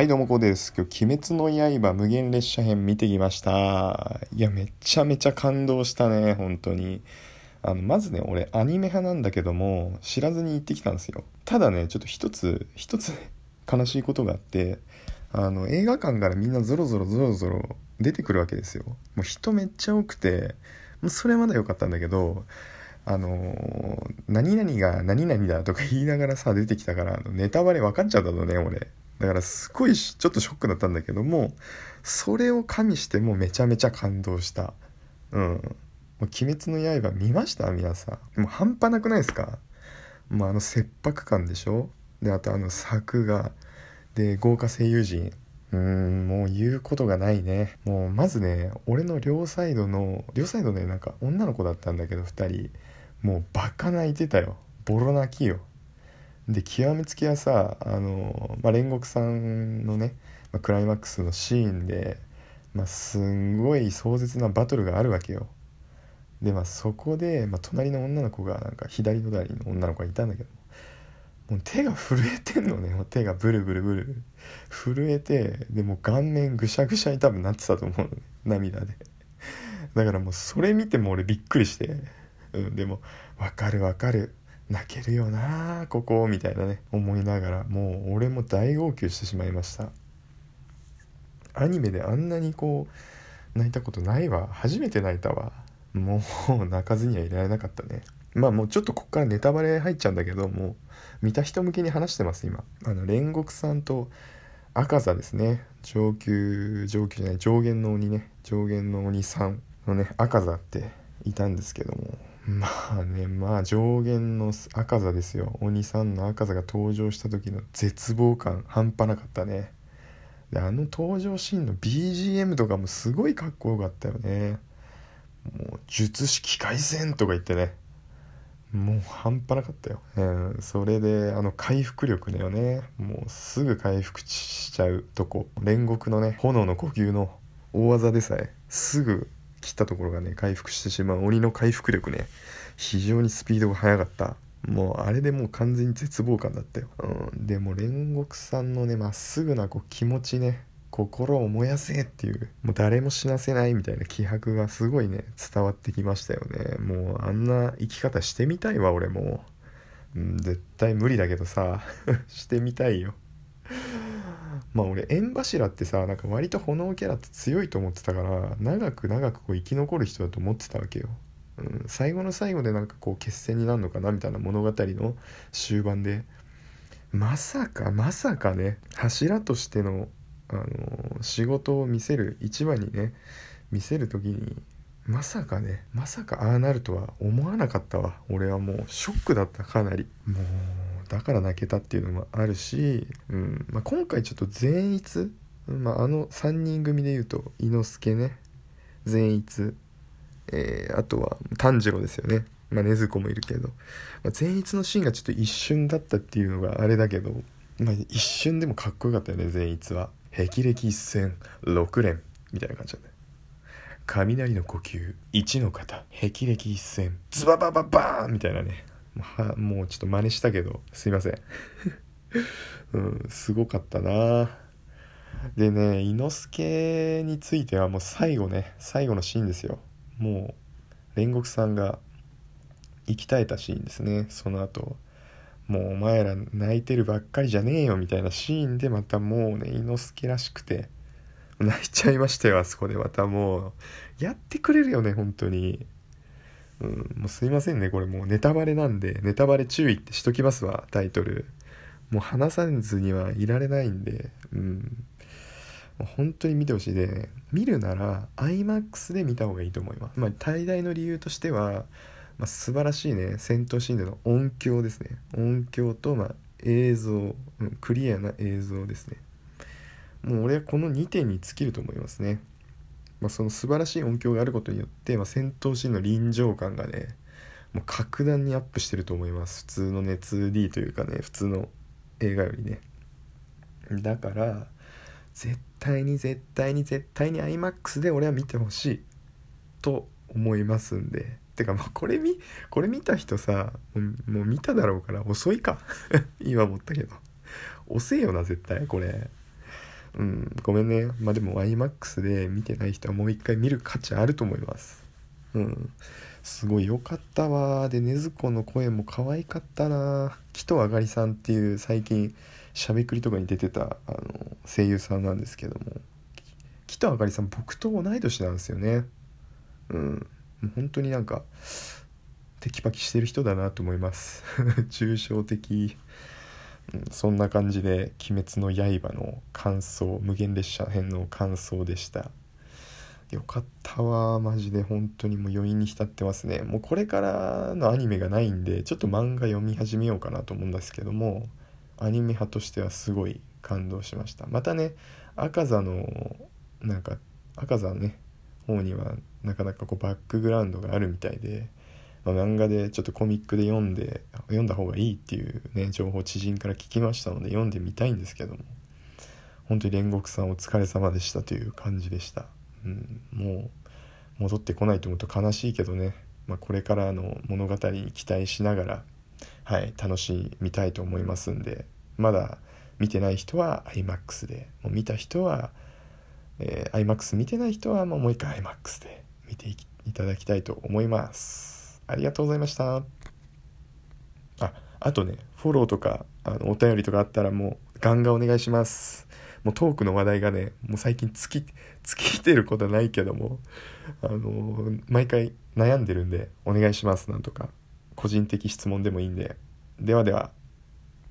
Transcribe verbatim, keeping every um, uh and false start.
はい、どうもこうです。今日、鬼滅の刃無限列車編見てきました。いや、めちゃめちゃ感動したね、本当に。あの、まずね、俺、アニメ派なんだけども、知らずに行ってきたんですよ。ただね、ちょっと一つ、一つ悲しいことがあって、あの、映画館からみんなゾロゾロゾロゾロ出てくるわけですよ。もう人めっちゃ多くて、もうそれまだ良かったんだけど、あのー、何々が何々だとか言いながらさ、出てきたから、ネタバレ分かっちゃったのね、俺。だからすごいちょっとショックだったんだけども、それを加味してもめちゃめちゃ感動した。うん。もう鬼滅の刃見ました?皆さん。もう半端なくないですか?もうあの切迫感でしょ?で、あとあの作画。で、豪華声優陣。うーん、もう言うことがないね。もうまずね、俺の両サイドの、両サイドね、なんか女の子だったんだけど、二人。もうバカ泣いてたよ。ボロ泣きよ。で極めつきはさ、あの、まあ、煉獄さんのね、まあ、クライマックスのシーンで、まあ、すんごい壮絶なバトルがあるわけよ。で、まあ、そこで、まあ、隣の女の子がなんか左隣の女の子がいたんだけど、もう手が震えてんのね。もう手がブルブルブル震えて、でもう顔面ぐしゃぐしゃに多分なってたと思うのね、涙で。だからもうそれ見ても俺びっくりして、うん、でも分かる分かる。泣けるよなここみたいなね、思いながら、もう俺も大号泣してしまいました。アニメであんなにこう泣いたことないわ。初めて泣いたわ。もう泣かずにはいられなかったね。まあもうちょっとこっからネタバレ入っちゃうんだけど、もう見た人向けに話してます今。あの煉獄さんと赤座ですね、上級上級じゃない上限の鬼ね、上限の鬼さんのね赤座っていたんですけども、まあね、まあ上限の赤座ですよ。鬼さんの赤座が登場した時の絶望感半端なかったね。で、あの登場シーンの ビージーエム とかもすごいかっこよかったよね。もう術式回戦とか言ってね、もう半端なかったよ、うん、それであの回復力だよね。もうすぐ回復しちゃうとこ、煉獄のね炎の呼吸の大技でさえすぐ切ったところがね回復してしまう鬼の回復力ね、非常にスピードが速かった。もうあれでもう完全に絶望感だったよ、うん、でも煉獄さんのねまっすぐなこう気持ちね、心を燃やせっていう、もう誰も死なせないみたいな気迫がすごいね伝わってきましたよね。もうあんな生き方してみたいわ俺も、うん、絶対無理だけどさしてみたいよまあ俺縁柱ってさ、なんか割と炎キャラって強いと思ってたから、長く長くこう生き残る人だと思ってたわけよ、うん、最後の最後でなんかこう決戦になるのかなみたいな物語の終盤で、まさかまさかね柱としての、あのー、仕事を見せる一番にね見せる時にまさかねまさかああなるとは思わなかったわ。俺はもうショックだった、かなり。もうだから泣けたっていうのもあるし、うんまあ、今回ちょっと善逸、まあ、あのさんにん組でいうと伊之助ね、善逸、えー、あとは炭治郎ですよね、まあ、禰豆子もいるけど、まあ、善逸のシーンがちょっと一瞬だったっていうのがあれだけど、まあ、一瞬でもかっこよかったよね善逸は。霹靂一閃六連みたいな感じだね。雷の呼吸一の型霹靂一閃ズババババーンみたいなね、はもうちょっと真似したけどすいません、うん、すごかったな。でね、伊之助についてはもう最後ね、最後のシーンですよ。もう煉獄さんが息絶えたシーンですね。その後もうお前ら泣いてるばっかりじゃねえよみたいなシーンで、またもうね伊之助らしくて泣いちゃいましたよあそこで。またもうやってくれるよね本当に、うん、もうすいませんね、これもうネタバレなんで、ネタバレ注意ってしときますわ。タイトルもう話さずにはいられないんで、うん、もう本当に見てほしい。で、ね、見るなら アイマックス で見た方がいいと思います。まあ最大の理由としては、まあ、素晴らしいね戦闘シーンでの音響ですね。音響とまあ映像、うん、クリアな映像ですね。もう俺はこのにてんに尽きると思いますね。まあ、その素晴らしい音響があることによって、まあ、戦闘シーンの臨場感がねもう格段にアップしてると思います。普通のね ツーディー というかね普通の映画よりね。だから絶対に絶対に絶対に アイマックス で俺は見てほしいと思いますんで。てかもうこれ見これ見た人さもう見ただろうから遅いか今思ったけど遅えよな絶対これ。うん、ごめんね。まあでも アイマックス で見てない人はもう一回見る価値あると思います。うん、すごい良かったわ。でねずこの声も可愛かったな。木戸あがりさんっていう最近しゃべくりとかに出てたあの声優さんなんですけども、木戸あがりさん僕と同い年なんですよね。うん、もう本当になんかテキパキしてる人だなと思います抽象的、うん、そんな感じで鬼滅の刃の感想、無限列車編の感想でした。よかったわマジで。本当にもう余韻に浸ってますね。もうこれからのアニメがないんでちょっと漫画読み始めようかなと思うんですけども、アニメ派としてはすごい感動しました。またね赤座のなんか赤座ね方にはなかなかこうバックグラウンドがあるみたいで、まあ、漫画でちょっとコミックで読んで読んだ方がいいっていうね情報知人から聞きましたので読んでみたいんですけども、本当に煉獄さんお疲れ様でしたという感じでした。うん、もう戻ってこないと思うと悲しいけどね、まあ、これからの物語に期待しながら、はい、楽しみたいと思いますんで、まだ見てない人は アイマックス で、もう見た人は、えー、アイマックス 見てない人はもう一回 アイマックス で見て い, いただきたいと思います。ありがとうございました。あ、あとねフォローとかあのお便りとかあったらもうガンガンお願いします。もうトークの話題がねもう最近尽き、尽きてることはないけども、あのー、毎回悩んでるんでお願いします。なんとか個人的質問でもいいんで。ではでは。